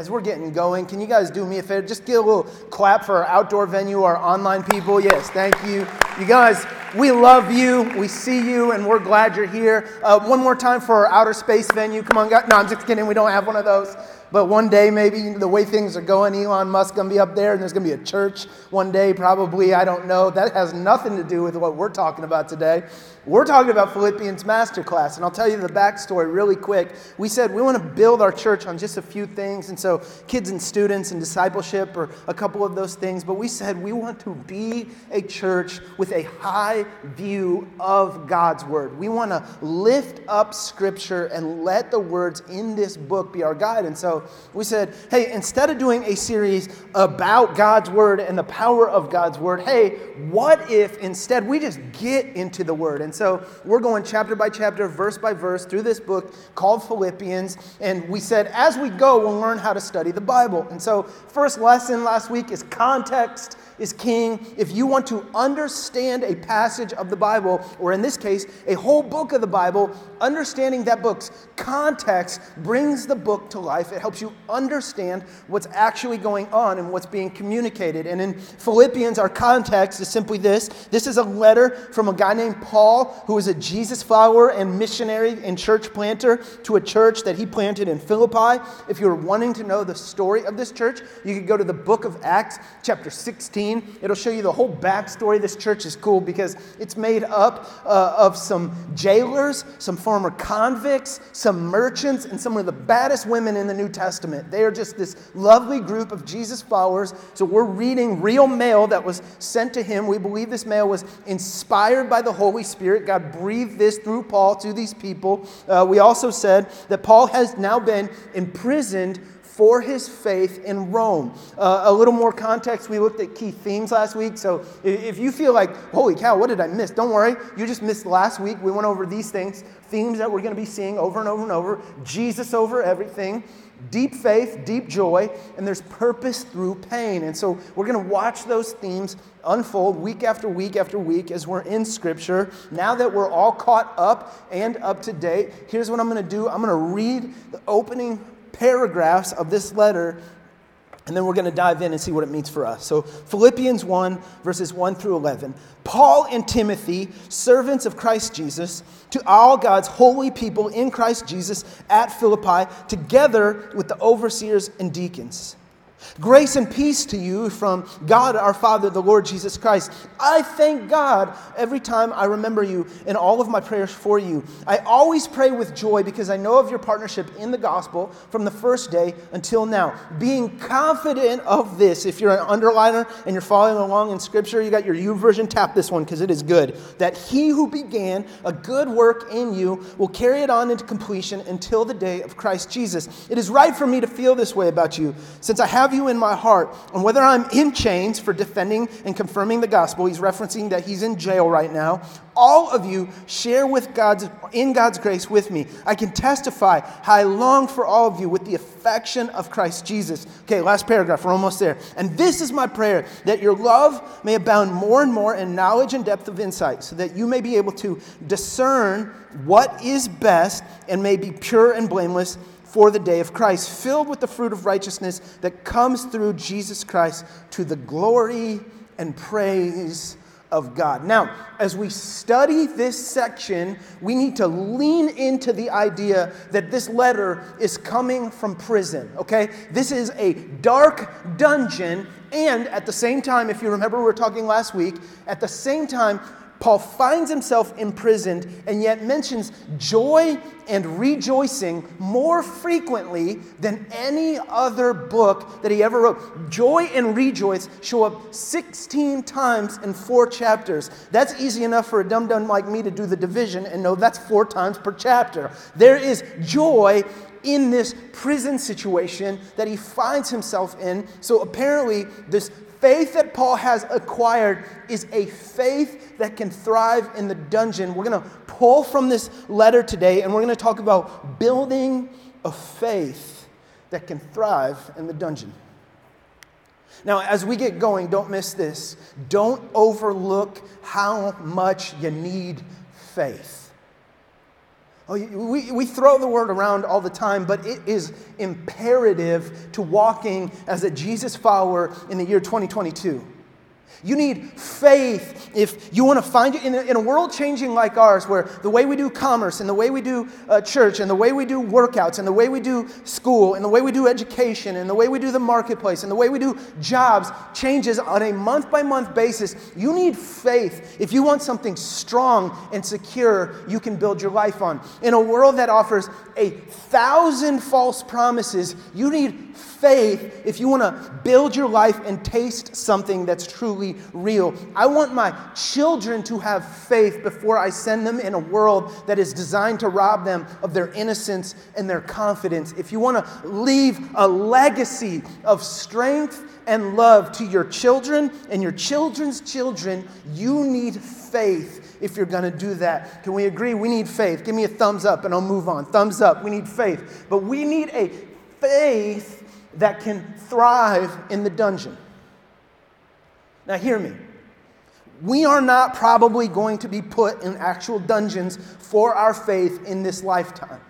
as we're getting going, can you guys do me a favor? Just get a little clap for our outdoor venue, our online people. Yes, thank you. You guys, we love you. We see you, and we're glad you're here. One more time for our outer space venue. Come on, guys. No, I'm just kidding. We don't have one of those. But one day, maybe, the way things are going, Elon Musk is going to be up there, and there's going to be a church one day, probably. I don't know. That has nothing to do with what we're talking about today. We're talking about Philippians Masterclass, and I'll tell you the backstory really quick. We said we want to build our church on just a few things, and so kids and students and discipleship are a couple of those things, but we said we want to be a church with a high view of God's Word. We want to lift up Scripture and let the words in this book be our guide, and so we said, hey, instead of doing a series about God's Word and the power of God's Word, hey, what if instead we just get into the Word? And so we're going chapter by chapter, verse by verse through this book called Philippians. And we said, as we go, we'll learn how to study the Bible. And so first lesson last week is context is king. If you want to understand a passage of the Bible, or in this case, a whole book of the Bible, understanding that book's context brings the book to life. It helps you understand what's actually going on and what's being communicated. And in Philippians, our context is simply this. This is a letter from a guy named Paul, who was a Jesus follower and missionary and church planter to a church that he planted in Philippi. If you're wanting to know the story of this church, you could go to the book of Acts, chapter 16. It'll show you the whole backstory. This church is cool because it's made up of some jailers, some former convicts, some merchants, and some of the baddest women in the New Testament. They are just this lovely group of Jesus followers. So we're reading real mail that was sent to him. We believe this mail was inspired by the Holy Spirit. God breathed this through Paul to these people. We also said that Paul has now been imprisoned for his faith in Rome. A little more context, we looked at key themes last week, so if you feel like, holy cow, what did I miss? Don't worry, you just missed last week. We went over these things, themes that we're going to be seeing over and over and over. Jesus over everything. Deep faith, deep joy, and there's purpose through pain. And so we're going to watch those themes unfold week after week after week as we're in Scripture. Now that we're all caught up and up to date, here's what I'm going to do. I'm going to read the opening paragraphs of this letter, and then we're going to dive in and see what it means for us. So Philippians 1, verses 1 through 11. Paul and Timothy, servants of Christ Jesus, to all God's holy people in Christ Jesus at Philippi, together with the overseers and deacons. Grace and peace to you from God our Father, the Lord Jesus Christ. I thank God every time I remember you in all of my prayers for you. I always pray with joy because I know of your partnership in the gospel from the first day until now. Being confident of this, if you're an underliner and you're following along in Scripture, you got your YouVersion, tap this one because it is good. That he who began a good work in you will carry it on into completion until the day of Christ Jesus. It is right for me to feel this way about you since I have you in my heart, and whether I'm in chains for defending and confirming the gospel, he's referencing that he's in jail right now, all of you share with God's grace with me. I can testify how I long for all of you with the affection of Christ Jesus. Okay, last paragraph, we're almost there. And this is my prayer, that your love may abound more and more in knowledge and depth of insight, so that you may be able to discern what is best and may be pure and blameless for the day of Christ, filled with the fruit of righteousness that comes through Jesus Christ to the glory and praise of God. Now, as we study this section, we need to lean into the idea that this letter is coming from prison, okay? This is a dark dungeon, and at the same time, if you remember we were talking last week, at the same time, Paul finds himself imprisoned and yet mentions joy and rejoicing more frequently than any other book that he ever wrote. Joy and rejoice show up 16 times in 4 chapters. That's easy enough for a dum-dum like me to do the division and know that's 4 times per chapter. There is joy in this prison situation that he finds himself in. So apparently this faith that Paul has acquired is a faith that can thrive in the dungeon. We're going to pull from this letter today, and we're going to talk about building a faith that can thrive in the dungeon. Now, as we get going, don't miss this. Don't overlook how much you need faith. We throw the word around all the time, but it is imperative to walking as a Jesus follower in the year 2022. You need faith if you want to find it in a world changing like ours, where the way we do commerce and the way we do church and the way we do workouts and the way we do school and the way we do education and the way we do the marketplace and the way we do jobs changes on a month by month basis. You need faith if you want something strong and secure you can build your life on. In a world that offers 1,000 false promises, you need faith if you want to build your life and taste something that's truly real. I want my children to have faith before I send them in a world that is designed to rob them of their innocence and their confidence. If you want to leave a legacy of strength and love to your children and your children's children, you need faith if you're going to do that. Can we agree? We need faith. Give me a thumbs up and I'll move on. Thumbs up. We need faith. But we need a faith that can thrive in the dungeon. Now hear me, we are not probably going to be put in actual dungeons for our faith in this lifetime.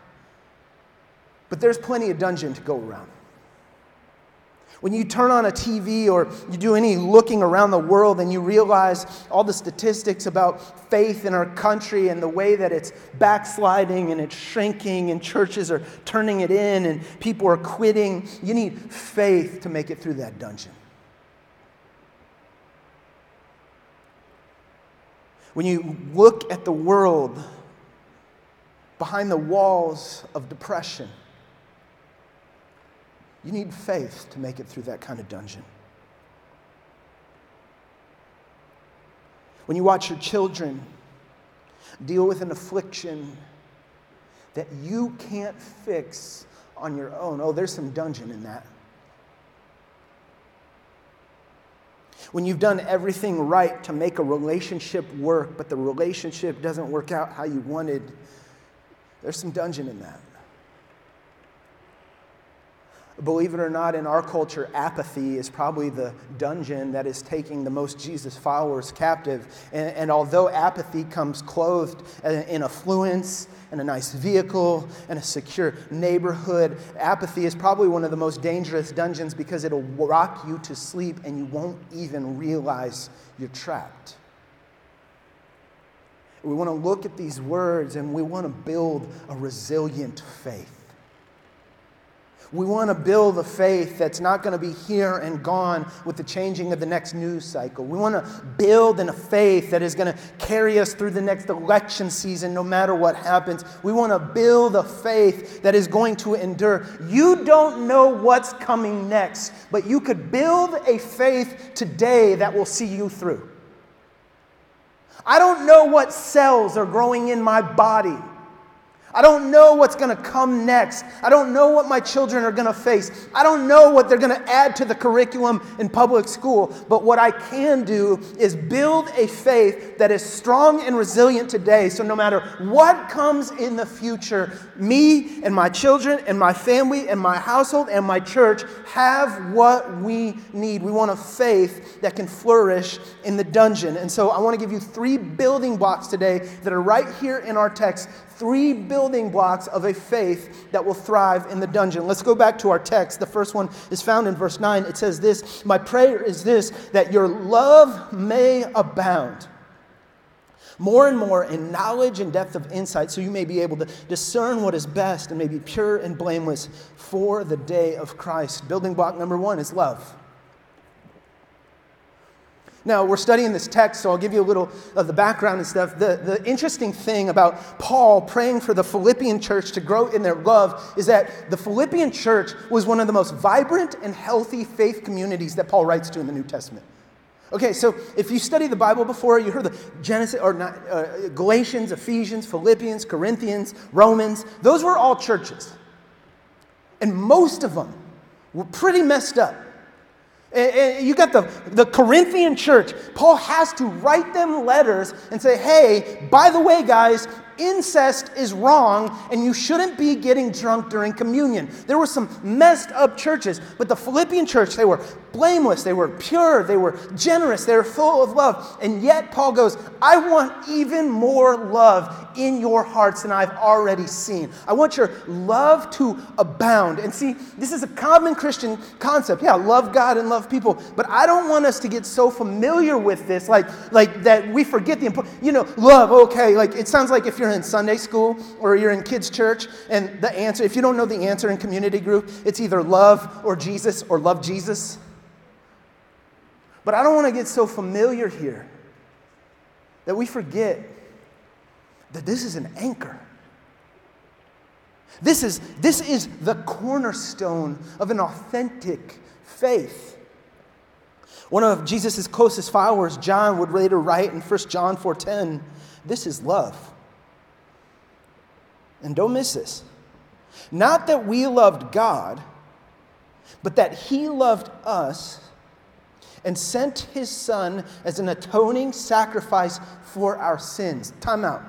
But there's plenty of dungeon to go around. When you turn on a TV or you do any looking around the world and you realize all the statistics about faith in our country and the way that it's backsliding and it's shrinking and churches are turning it in and people are quitting, you need faith to make it through that dungeon. When you look at the world behind the walls of depression, you need faith to make it through that kind of dungeon. When you watch your children deal with an affliction that you can't fix on your own, oh, there's some dungeon in that. When you've done everything right to make a relationship work, but the relationship doesn't work out how you wanted, there's some dungeon in that. Believe it or not, in our culture, apathy is probably the dungeon that is taking the most Jesus followers captive. And although apathy comes clothed in affluence and a nice vehicle and a secure neighborhood, apathy is probably one of the most dangerous dungeons because it'll rock you to sleep and you won't even realize you're trapped. We want to look at these words and we want to build a resilient faith. We want to build a faith that's not going to be here and gone with the changing of the next news cycle. We want to build in a faith that is going to carry us through the next election season no matter what happens. We want to build a faith that is going to endure. You don't know what's coming next, but you could build a faith today that will see you through. I don't know what cells are growing in my body. I don't know what's going to come next. I don't know what my children are going to face. I don't know what they're going to add to the curriculum in public school. But what I can do is build a faith that is strong and resilient today. So no matter what comes in the future, me and my children and my family and my household and my church have what we need. We want a faith that can flourish in the dungeon. And so I want to give you 3 building blocks today that are right here in our text. 3 building blocks of a faith that will thrive in the dungeon. Let's go back to our text. The first one is found in verse 9. It says this, "My prayer is this, that your love may abound more and more in knowledge and depth of insight, so you may be able to discern what is best and may be pure and blameless for the day of Christ." Building block number 1 is love. Now, we're studying this text, so I'll give you a little of the background and stuff. The interesting thing about Paul praying for the Philippian church to grow in their love is that the Philippian church was one of the most vibrant and healthy faith communities that Paul writes to in the New Testament. Okay, so if you study the Bible before, you heard the Galatians, Ephesians, Philippians, Corinthians, Romans. Those were all churches. And most of them were pretty messed up. And you got the Corinthian church. Paul has to write them letters and say, hey, by the way, guys, incest is wrong and you shouldn't be getting drunk during communion. There were some messed up churches, but the Philippian church, they were blameless, they were pure, they were generous, they were full of love. And yet Paul goes, I want even more love in your hearts than I've already seen. I want your love to abound. And see, this is a common Christian concept. Yeah, love God and love people. But I don't want us to get so familiar with this, like that we forget the importance. You know, love, okay. Like, it sounds like if you're in Sunday school or you're in kids' church, and the answer, if you don't know the answer in community group, it's either love or Jesus or love Jesus. But I don't want to get so familiar here that we forget that this is an anchor. This is the cornerstone of an authentic faith. One of Jesus' closest followers, John, would later write in 1 John 4:10, this is love. And don't miss this. Not that we loved God, but that he loved us and sent his son as an atoning sacrifice for our sins. Time out.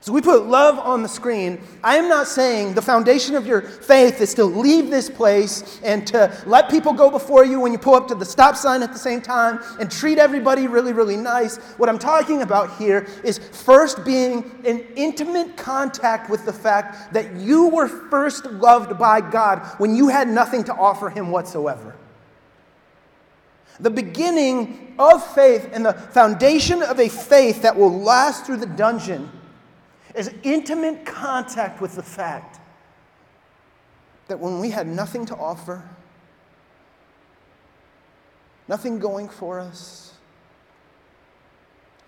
So we put love on the screen. I am not saying the foundation of your faith is to leave this place and to let people go before you when you pull up to the stop sign at the same time and treat everybody really, really nice. What I'm talking about here is first being in intimate contact with the fact that you were first loved by God when you had nothing to offer him whatsoever. The beginning of faith and the foundation of a faith that will last through the dungeon is intimate contact with the fact that when we had nothing to offer, nothing going for us,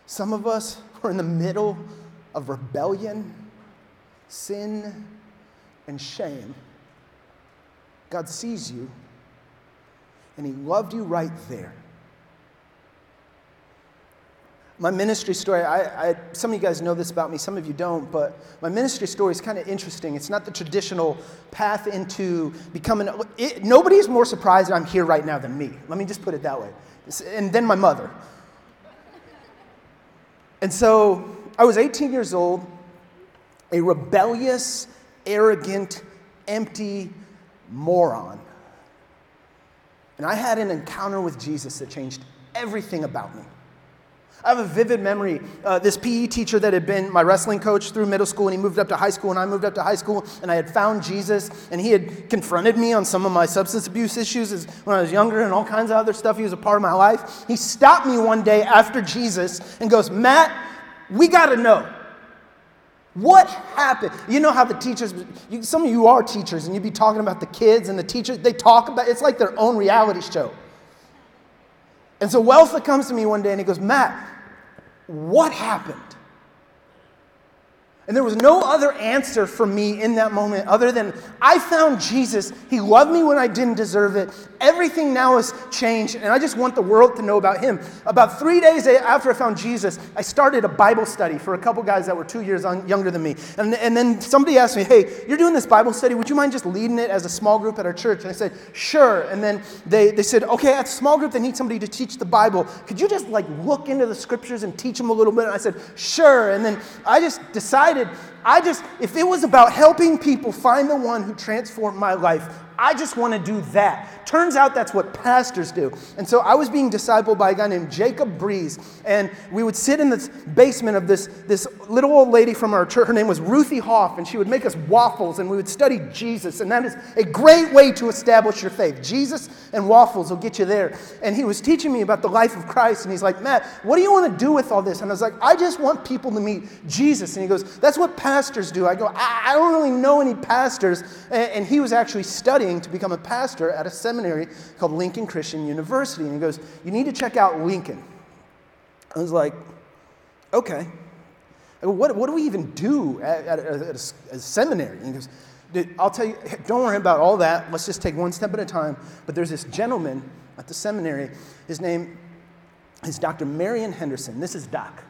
some of us were in the middle of rebellion, sin, and shame. God sees you, and he loved you right there. My ministry story, I some of you guys know this about me, some of you don't, but my ministry story is kind of interesting. It's not the traditional path into becoming, nobody is more surprised I'm here right now than me. Let me just put it that way. And then my mother. And so I was 18 years old, a rebellious, arrogant, empty moron. And I had an encounter with Jesus that changed everything about me. I have a vivid memory. This PE teacher that had been my wrestling coach through middle school, and he moved up to high school, and I moved up to high school, and I had found Jesus, and he had confronted me on some of my substance abuse issues when I was younger and all kinds of other stuff. He was a part of my life. He stopped me one day after Jesus and goes, Matt, we got to know. What happened? You know how the teachers, some of you are teachers, and you'd be talking about the kids and the teachers. They talk about, it's like their own reality show. And so Welfa comes to me one day and he goes, Matt, what happened? And there was no other answer for me in that moment other than I found Jesus. He loved me when I didn't deserve it. Everything now has changed, and I just want the world to know about him. About 3 days after I found Jesus, I started a Bible study for a couple guys that were 2 years younger than me. And then somebody asked me, hey, you're doing this Bible study. Would you mind just leading it as a small group at our church? And I said, sure. And then they said, okay, at small group, they need somebody to teach the Bible. Could you just like look into the scriptures and teach them a little bit? And I said, sure. And then I just decided, if it was about helping people find the one who transformed my life, I just want to do that. Turns out that's what pastors do. And so I was being discipled by a guy named Jacob Breeze, and we would sit in the basement of this little old lady from our church. Her name was Ruthie Hoff, and she would make us waffles, and we would study Jesus, and that is a great way to establish your faith. Jesus and waffles will get you there. And he was teaching me about the life of Christ, and he's like, Matt, what do you want to do with all this? And I was like, I just want people to meet Jesus. And he goes, that's what pastors do. I go, I don't really know any pastors, and he was actually studying to become a pastor at a seminary called Lincoln Christian University. And he goes, you need to check out Lincoln. I was like, okay. I go, what do we even do at a seminary? And he goes, dude, I'll tell you, don't worry about all that. Let's just take one step at a time. But there's this gentleman at the seminary. His name is Dr. Marion Henderson. This is Doc.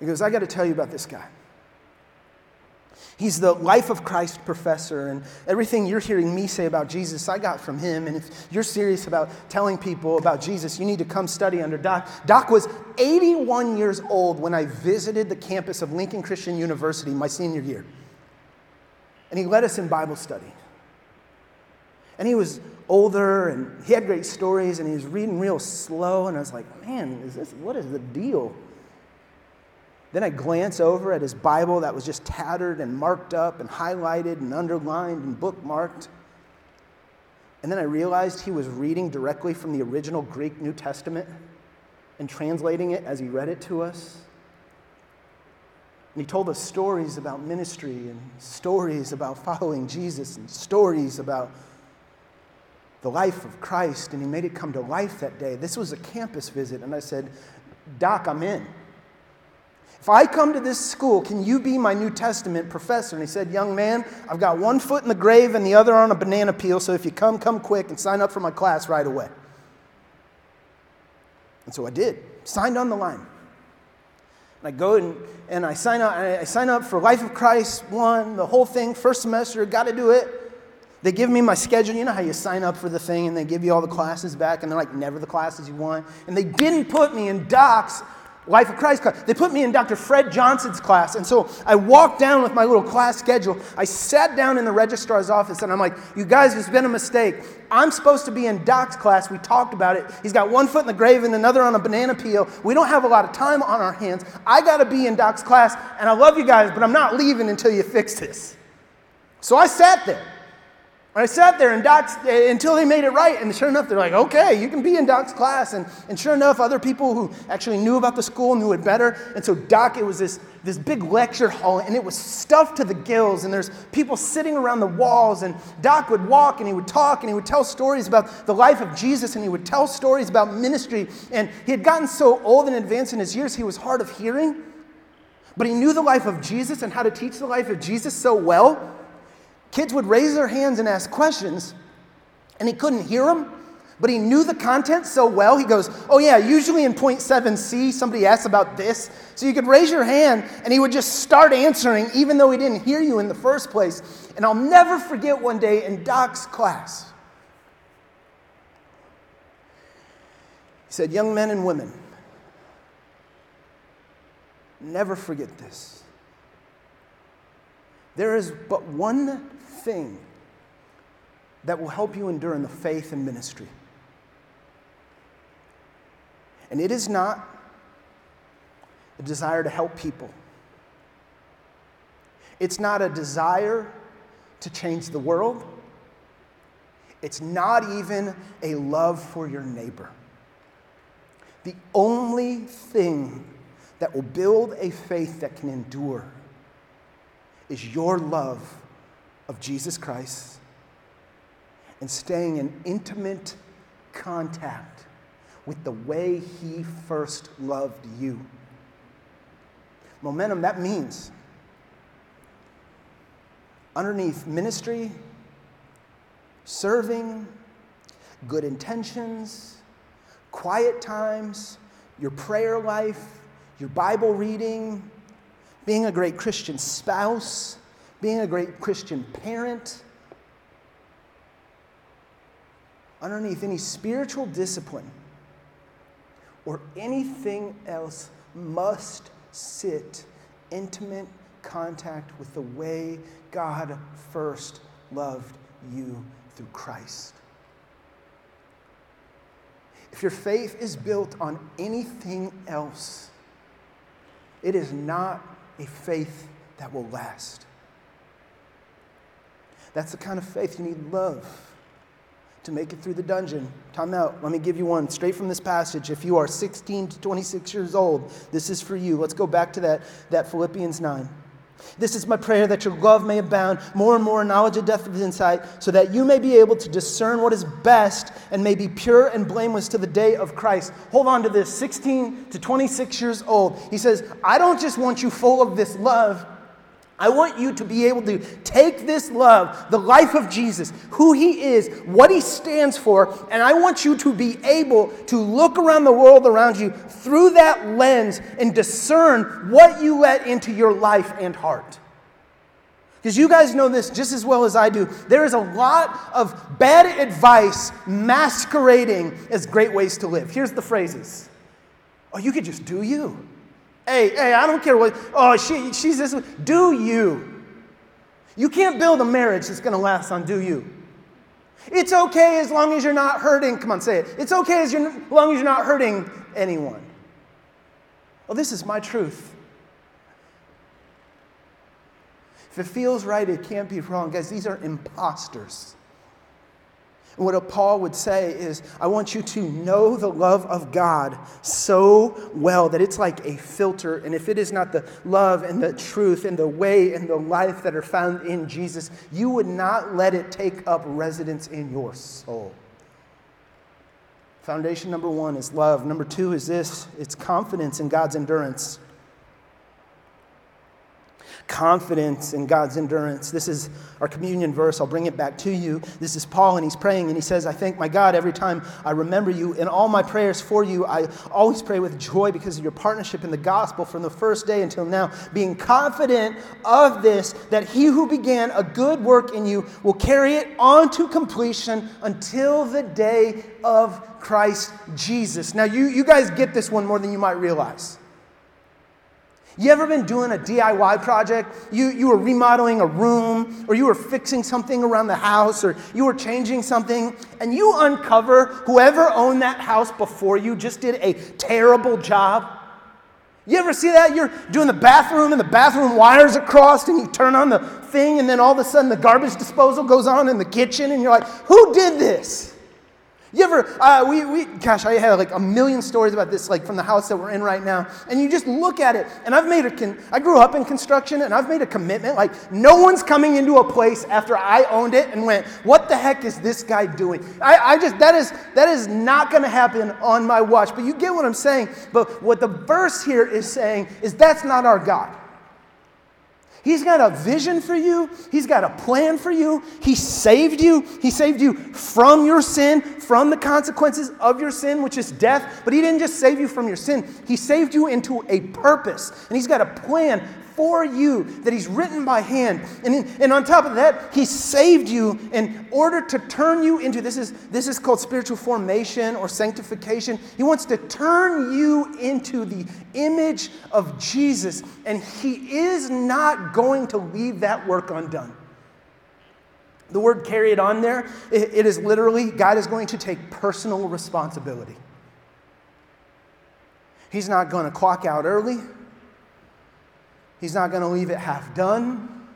He goes, I got to tell you about this guy. He's the Life of Christ professor, and everything you're hearing me say about Jesus, I got from him. And if you're serious about telling people about Jesus, you need to come study under Doc. Doc was 81 years old when I visited the campus of Lincoln Christian University my senior year. And he led us in Bible study. And he was older, and he had great stories, and he was reading real slow, and I was like, man, what is the deal? Then I glance over at his Bible that was just tattered and marked up and highlighted and underlined and bookmarked. And then I realized he was reading directly from the original Greek New Testament and translating it as he read it to us. And he told us stories about ministry and stories about following Jesus and stories about the life of Christ. And he made it come to life that day. This was a campus visit. And I said, Doc, I'm in. If I come to this school, can you be my New Testament professor? And he said, young man, I've got one foot in the grave and the other on a banana peel, so if you come, come quick and sign up for my class right away. And so I did. Signed on the line. And I go and I sign up for Life of Christ 1, the whole thing, first semester, got to do it. They give me my schedule. You know how you sign up for the thing and they give you all the classes back, and they're like, never the classes you want. And they didn't put me in Doc's Life of Christ class. They put me in Dr. Fred Johnson's class. And so I walked down with my little class schedule. I sat down in the registrar's office and I'm like, you guys, it's been a mistake. I'm supposed to be in Doc's class. We talked about it. He's got one foot in the grave and another on a banana peel. We don't have a lot of time on our hands. I got to be in Doc's class, and I love you guys, but I'm not leaving until you fix this. So I sat there. I sat there in Doc's until they made it right, and sure enough, they're like, okay, you can be in Doc's class. And sure enough, other people who actually knew about the school knew it better. And so Doc, it was this big lecture hall, and it was stuffed to the gills, and there's people sitting around the walls, and Doc would walk, and he would talk, and he would tell stories about the life of Jesus, and he would tell stories about ministry. And he had gotten so old and advanced in his years, he was hard of hearing, but he knew the life of Jesus and how to teach the life of Jesus so well. Kids would raise their hands and ask questions, and he couldn't hear them, but he knew the content so well. He goes, oh yeah, usually in point 7C, somebody asks about this. So you could raise your hand, and he would just start answering, even though he didn't hear you in the first place. And I'll never forget one day in Doc's class, he said, young men and women, never forget this. There is but one thing that will help you endure in the faith and ministry. And it is not a desire to help people. It's not a desire to change the world. It's not even a love for your neighbor. The only thing that will build a faith that can endure is your love of Jesus Christ and staying in intimate contact with the way he first loved you. Momentum, that means underneath ministry, serving, good intentions, quiet times, your prayer life, your Bible reading, being a great Christian spouse, being a great Christian parent. Underneath any spiritual discipline or anything else must sit intimate contact with the way God first loved you through Christ. If your faith is built on anything else, it is not a faith that will last. That's the kind of faith you need love to make it through the dungeon. Time out. Let me give you one straight from this passage. If you are 16 to 26 years old, this is for you. Let's go back to that Philippians 9. This is my prayer, that your love may abound more and more in knowledge and depth of insight, so that you may be able to discern what is best and may be pure and blameless to the day of Christ. Hold on to this, 16 to 26 years old. He says, I don't just want you full of this love. I want you to be able to take this love, the life of Jesus, who he is, what he stands for, and I want you to be able to look around the world around you through that lens and discern what you let into your life and heart. Because you guys know this just as well as I do. There is a lot of bad advice masquerading as great ways to live. Here's the phrases. Oh, you could just do you. Hey, I don't care what. Oh, she's this. Do you. You can't build a marriage that's going to last on do you. It's okay as long as you're not hurting. Come on, say it. It's okay as long as you're not hurting anyone. Oh, this is my truth. If it feels right, it can't be wrong. Guys, these are imposters. And what Paul would say is, I want you to know the love of God so well that it's like a filter. And if it is not the love and the truth and the way and the life that are found in Jesus, you would not let it take up residence in your soul. Foundation number one is love. Number two is this. It's confidence in God's endurance. Confidence in God's endurance. This is our communion verse. I'll bring it back to you. This is Paul, and he's praying, and he says, I thank my God every time I remember you. In all my prayers for you, I always pray with joy because of your partnership in the gospel from the first day until now, being confident of this, that he who began a good work in you will carry it on to completion until the day of Christ Jesus. Now, you guys get this one more than you might realize. You ever been doing a DIY project? You were remodeling a room, or you were fixing something around the house, or you were changing something, and you uncover whoever owned that house before you just did a terrible job. You ever see that? You're doing the bathroom, and the bathroom wires are crossed, and you turn on the thing, and then all of a sudden the garbage disposal goes on in the kitchen, and you're like, who did this? You ever, I had like a million stories about this, like from the house that we're in right now, and you just look at it, and I grew up in construction, and I've made a commitment, like no one's coming into a place after I owned it and went, what the heck is this guy doing? That is not going to happen on my watch, but you get what I'm saying, but what the verse here is saying is that's not our God. He's got a vision for you. He's got a plan for you. He saved you. He saved you from your sin, from the consequences of your sin, which is death. But he didn't just save you from your sin. He saved you into a purpose. And he's got a plan for you that he's written by hand. And on top of that, he saved you in order to turn you into, this is called spiritual formation or sanctification. He wants to turn you into the image of Jesus. And he is not going to leave that work undone. The word carry it on there, it is literally, God is going to take personal responsibility. He's not going to clock out early. He's not going to leave it half done.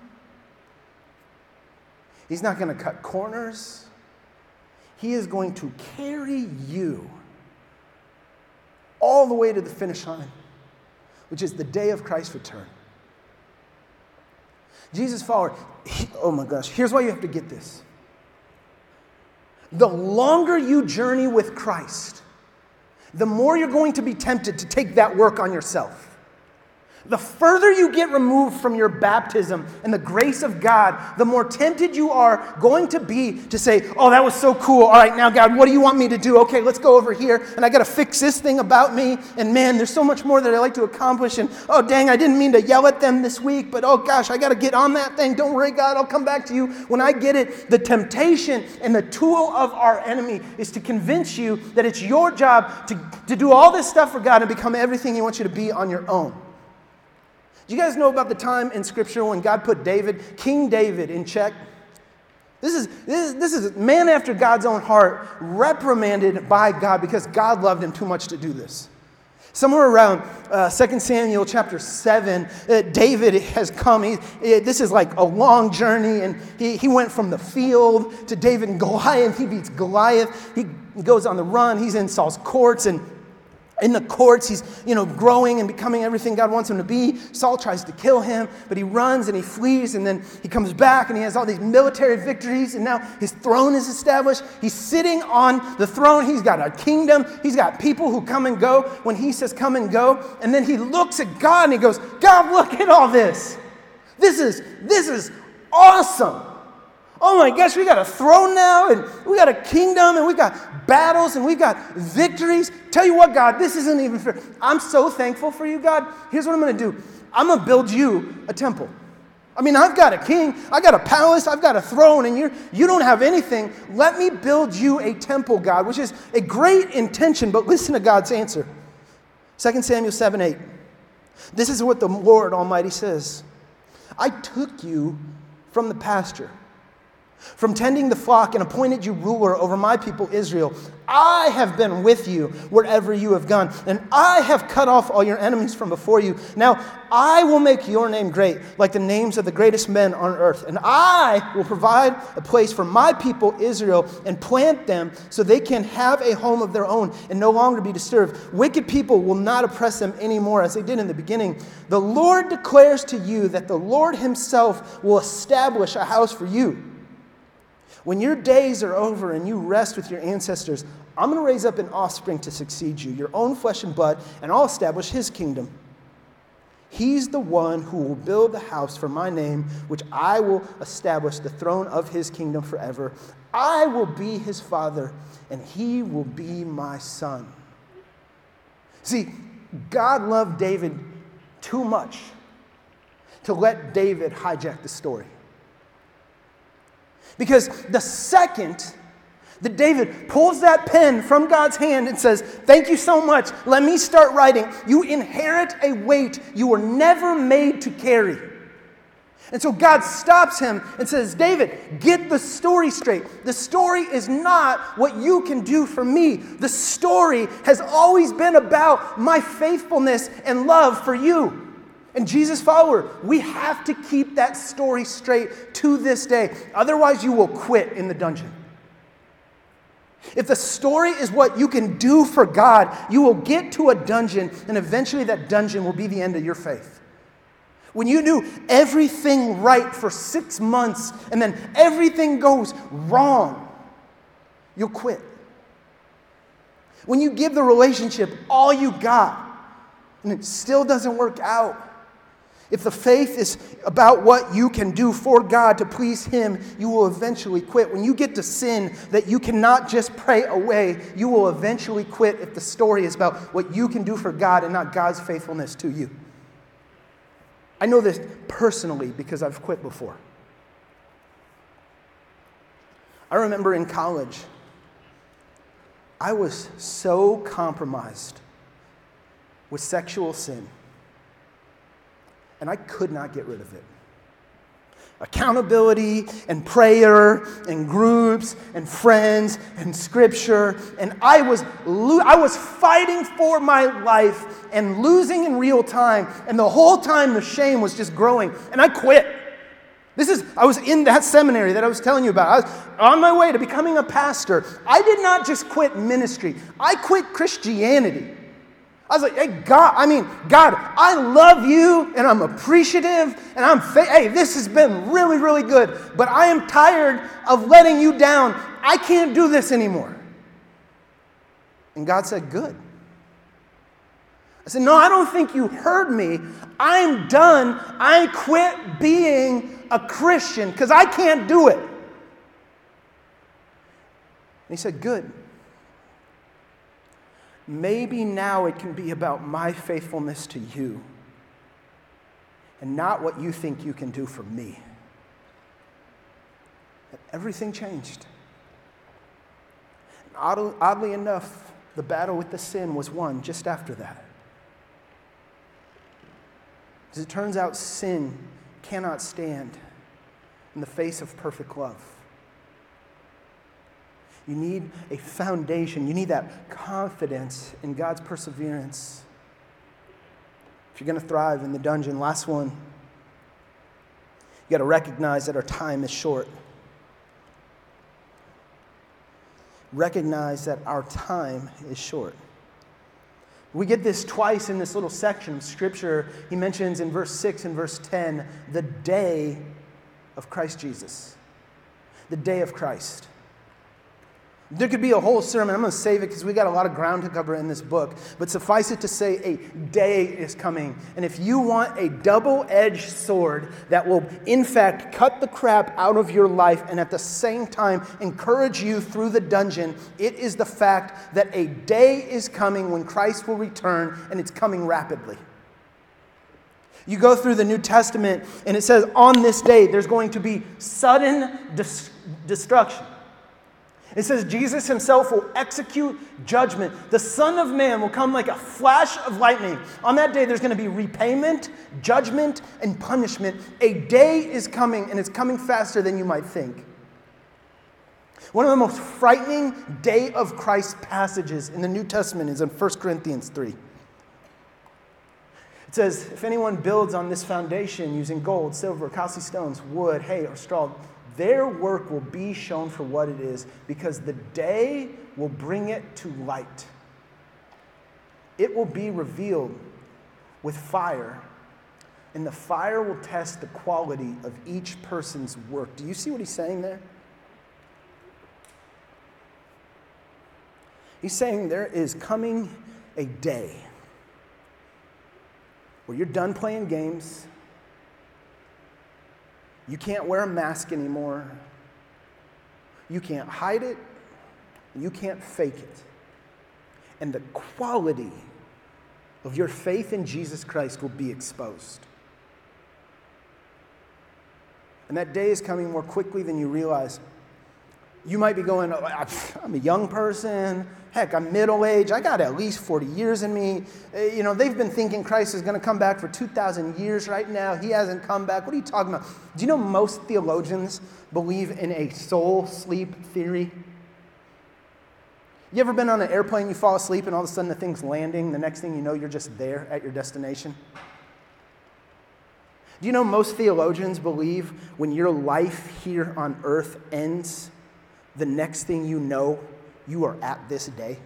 He's not going to cut corners. He is going to carry you all the way to the finish line, which is the day of Christ's return. Jesus follower, oh my gosh, here's why you have to get this. The longer you journey with Christ, the more you're going to be tempted to take that work on yourself. The further you get removed from your baptism and the grace of God, the more tempted you are going to be to say, oh, that was so cool. All right, now, God, what do you want me to do? Okay, let's go over here, and I got to fix this thing about me. And, man, there's so much more that I'd like to accomplish. And, oh, dang, I didn't mean to yell at them this week, but, oh, gosh, I got to get on that thing. Don't worry, God, I'll come back to you when I get it. The temptation and the tool of our enemy is to convince you that it's your job to do all this stuff for God and become everything he wants you to be on your own. Do you guys know about the time in Scripture when God put David, King David, in check? This is man after God's own heart, reprimanded by God because God loved him too much to do this. Somewhere around 2 Samuel chapter 7, David has come. This is like a long journey, and he went from the field to David and Goliath. He beats Goliath. He goes on the run. He's in Saul's courts, and in the courts, he's, growing and becoming everything God wants him to be. Saul tries to kill him, but he runs and he flees, and then he comes back, and he has all these military victories, and now his throne is established. He's sitting on the throne. He's got a kingdom. He's got people who come and go when he says come and go, and then he looks at God, and he goes, God, look at all this. This is awesome. Oh my gosh, we got a throne now, and we got a kingdom, and we got battles, and we got victories. Tell you what, God, this isn't even fair. I'm so thankful for you, God. Here's what I'm going to do. I'm going to build you a temple. I mean, I've got a king, I've got a palace, I've got a throne, and you don't have anything. Let me build you a temple, God, which is a great intention, but listen to God's answer. 2 Samuel 7:8. This is what the Lord Almighty says. I took you from the pasture, from tending the flock, and appointed you ruler over my people Israel. I have been with you wherever you have gone, and I have cut off all your enemies from before you. Now I will make your name great, like the names of the greatest men on earth, and I will provide a place for my people Israel and plant them so they can have a home of their own and no longer be disturbed. Wicked people will not oppress them anymore as they did in the beginning. The Lord declares to you that the Lord himself will establish a house for you. When your days are over and you rest with your ancestors, I'm going to raise up an offspring to succeed you, your own flesh and blood, and I'll establish his kingdom. He's the one who will build the house for my name, which I will establish the throne of his kingdom forever. I will be his father, and he will be my son. See, God loved David too much to let David hijack the story. Because the second that David pulls that pen from God's hand and says, thank you so much, let me start writing, you inherit a weight you were never made to carry. And so God stops him and says, David, get the story straight. The story is not what you can do for me. The story has always been about my faithfulness and love for you. And Jesus' follower, we have to keep that story straight to this day. Otherwise, you will quit in the dungeon. If the story is what you can do for God, you will get to a dungeon, and eventually that dungeon will be the end of your faith. When you do everything right for 6 months, and then everything goes wrong, you'll quit. When you give the relationship all you got, and it still doesn't work out, if the faith is about what you can do for God to please him, you will eventually quit. When you get to sin that you cannot just pray away, you will eventually quit if the story is about what you can do for God and not God's faithfulness to you. I know this personally because I've quit before. I remember in college, I was so compromised with sexual sin, and I could not get rid of it. Accountability and prayer and groups and friends and scripture, and I was fighting for my life and losing in real time, and the whole time the shame was just growing, and I quit. I was in that seminary that I was telling you about. I was on my way to becoming a pastor. I did not just quit ministry. I quit Christianity. I was like, hey, God, I love you, and I'm appreciative, and hey, this has been really, really good, but I am tired of letting you down. I can't do this anymore. And God said, good. I said, no, I don't think you heard me. I'm done. I quit being a Christian because I can't do it. And he said, good. Maybe now it can be about my faithfulness to you and not what you think you can do for me. And everything changed. And oddly enough, the battle with the sin was won just after that. As it turns out, sin cannot stand in the face of perfect love. You need a foundation. You need that confidence in God's perseverance if you're going to thrive in the dungeon. Last one. You got to recognize that our time is short. Recognize that our time is short. We get this twice in this little section of Scripture. He mentions in verse 6 and verse 10 the day of Christ Jesus. The day of Christ. There could be a whole sermon. I'm going to save it because we got a lot of ground to cover in this book. But suffice it to say, a day is coming. And if you want a double-edged sword that will, in fact, cut the crap out of your life and at the same time encourage you through the dungeon, it is the fact that a day is coming when Christ will return, and it's coming rapidly. You go through the New Testament and it says on this day there's going to be sudden destruction. It says Jesus himself will execute judgment. The Son of Man will come like a flash of lightning. On that day there's going to be repayment, judgment, and punishment. A day is coming, and it's coming faster than you might think. One of the most frightening day of Christ passages in the New Testament is in 1 Corinthians 3. It says, if anyone builds on this foundation using gold, silver, costly stones, wood, hay, or straw, their work will be shown for what it is, because the day will bring it to light. It will be revealed with fire, and the fire will test the quality of each person's work. Do you see what he's saying there? He's saying there is coming a day where you're done playing games. You can't wear a mask anymore. You can't hide it. You can't fake it. And the quality of your faith in Jesus Christ will be exposed. And that day is coming more quickly than you realize. You might be going, oh, I'm a young person. Heck, I'm middle-aged. I got at least 40 years in me. You know, they've been thinking Christ is going to come back for 2,000 years right now. He hasn't come back. What are you talking about? Do you know most theologians believe in a soul sleep theory? You ever been on an airplane, you fall asleep, and all of a sudden the thing's landing. The next thing you know, you're just there at your destination. Do you know most theologians believe when your life here on earth ends, the next thing you know, you are at this day?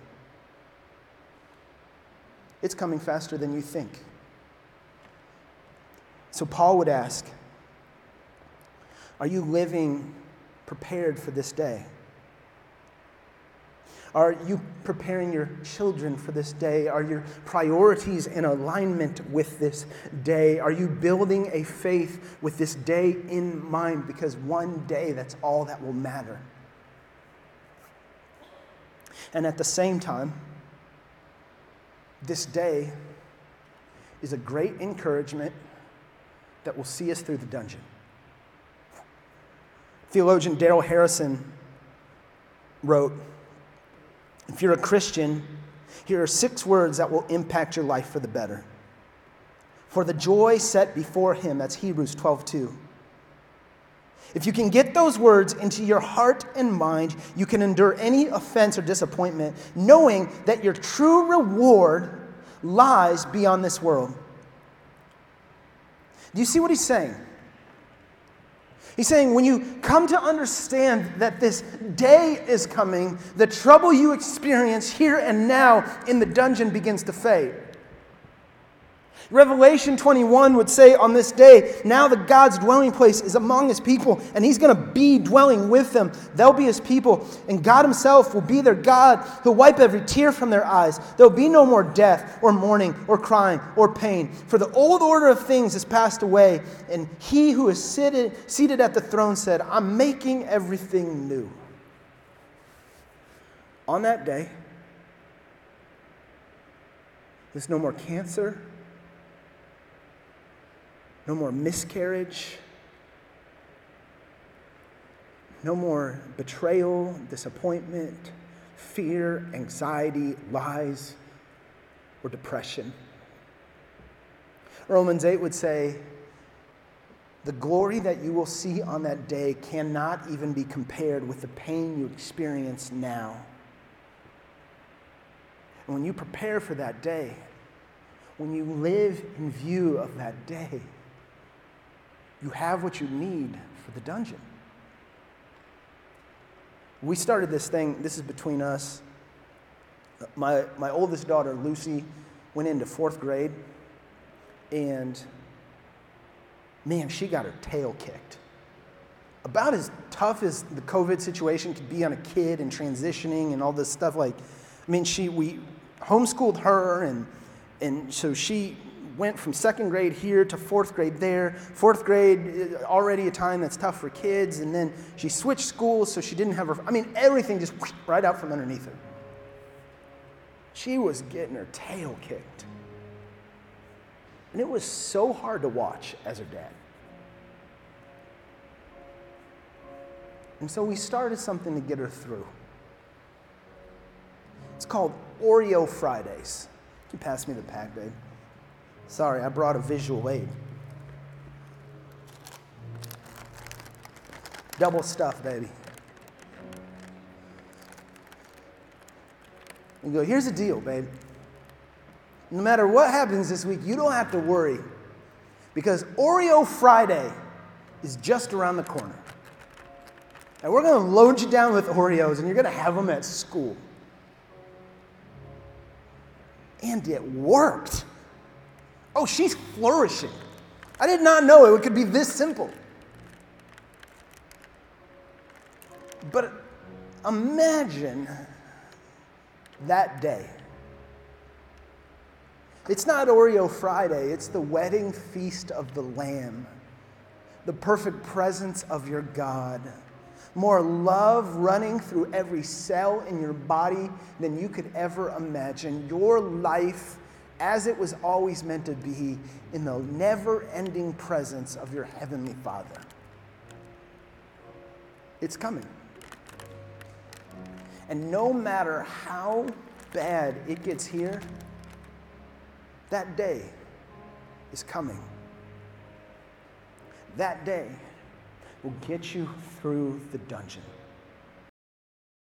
It's coming faster than you think. So Paul would ask, are you living prepared for this day? Are you preparing your children for this day? Are your priorities in alignment with this day? Are you building a faith with this day in mind? Because one day, that's all that will matter. And at the same time, this day is a great encouragement that will see us through the dungeon. Theologian Darrell Harrison wrote, if you're a Christian, here are 6 words that will impact your life for the better. For the joy set before him, that's Hebrews 12:2. If you can get those words into your heart and mind, you can endure any offense or disappointment, knowing that your true reward lies beyond this world. Do you see what he's saying? He's saying when you come to understand that this day is coming, the trouble you experience here and now in the dungeon begins to fade. Revelation 21 would say on this day, now the God's dwelling place is among his people, and he's going to be dwelling with them. They'll be his people, and God himself will be their God. He'll wipe every tear from their eyes. There'll be no more death or mourning or crying or pain, for the old order of things has passed away, and he who is seated at the throne said, I'm making everything new. On that day, there's no more cancer, no more miscarriage, no more betrayal, disappointment, fear, anxiety, lies, or depression. Romans 8 would say, the glory that you will see on that day cannot even be compared with the pain you experience now. And when you prepare for that day, when you live in view of that day, you have what you need for the dungeon. We started this thing, this is between us. My oldest daughter, Lucy, went into 4th grade, and man, she got her tail kicked. About as tough as the COVID situation could be on a kid and transitioning and all this stuff. Like, I mean, we homeschooled her, and so she went from 2nd grade here to 4th grade there. 4th grade, already a time that's tough for kids. And then she switched schools, so she didn't have her... I mean, everything just whoosh, right out from underneath her. She was getting her tail kicked. And it was so hard to watch as her dad. And so we started something to get her through. It's called Oreo Fridays. Can you pass me the pack, babe? Sorry, I brought a visual aid. Double stuff, baby. And go, here's the deal, babe. No matter what happens this week, you don't have to worry, because Oreo Friday is just around the corner. And we're going to load you down with Oreos, and you're going to have them at school. And it worked. Oh, she's flourishing. I did not know it could be this simple. But imagine that day. It's not Oreo Friday, it's the wedding feast of the Lamb, the perfect presence of your God, more love running through every cell in your body than you could ever imagine. Your life as it was always meant to be, in the never-ending presence of your Heavenly Father. It's coming. And no matter how bad it gets here, that day is coming. That day will get you through the dungeon.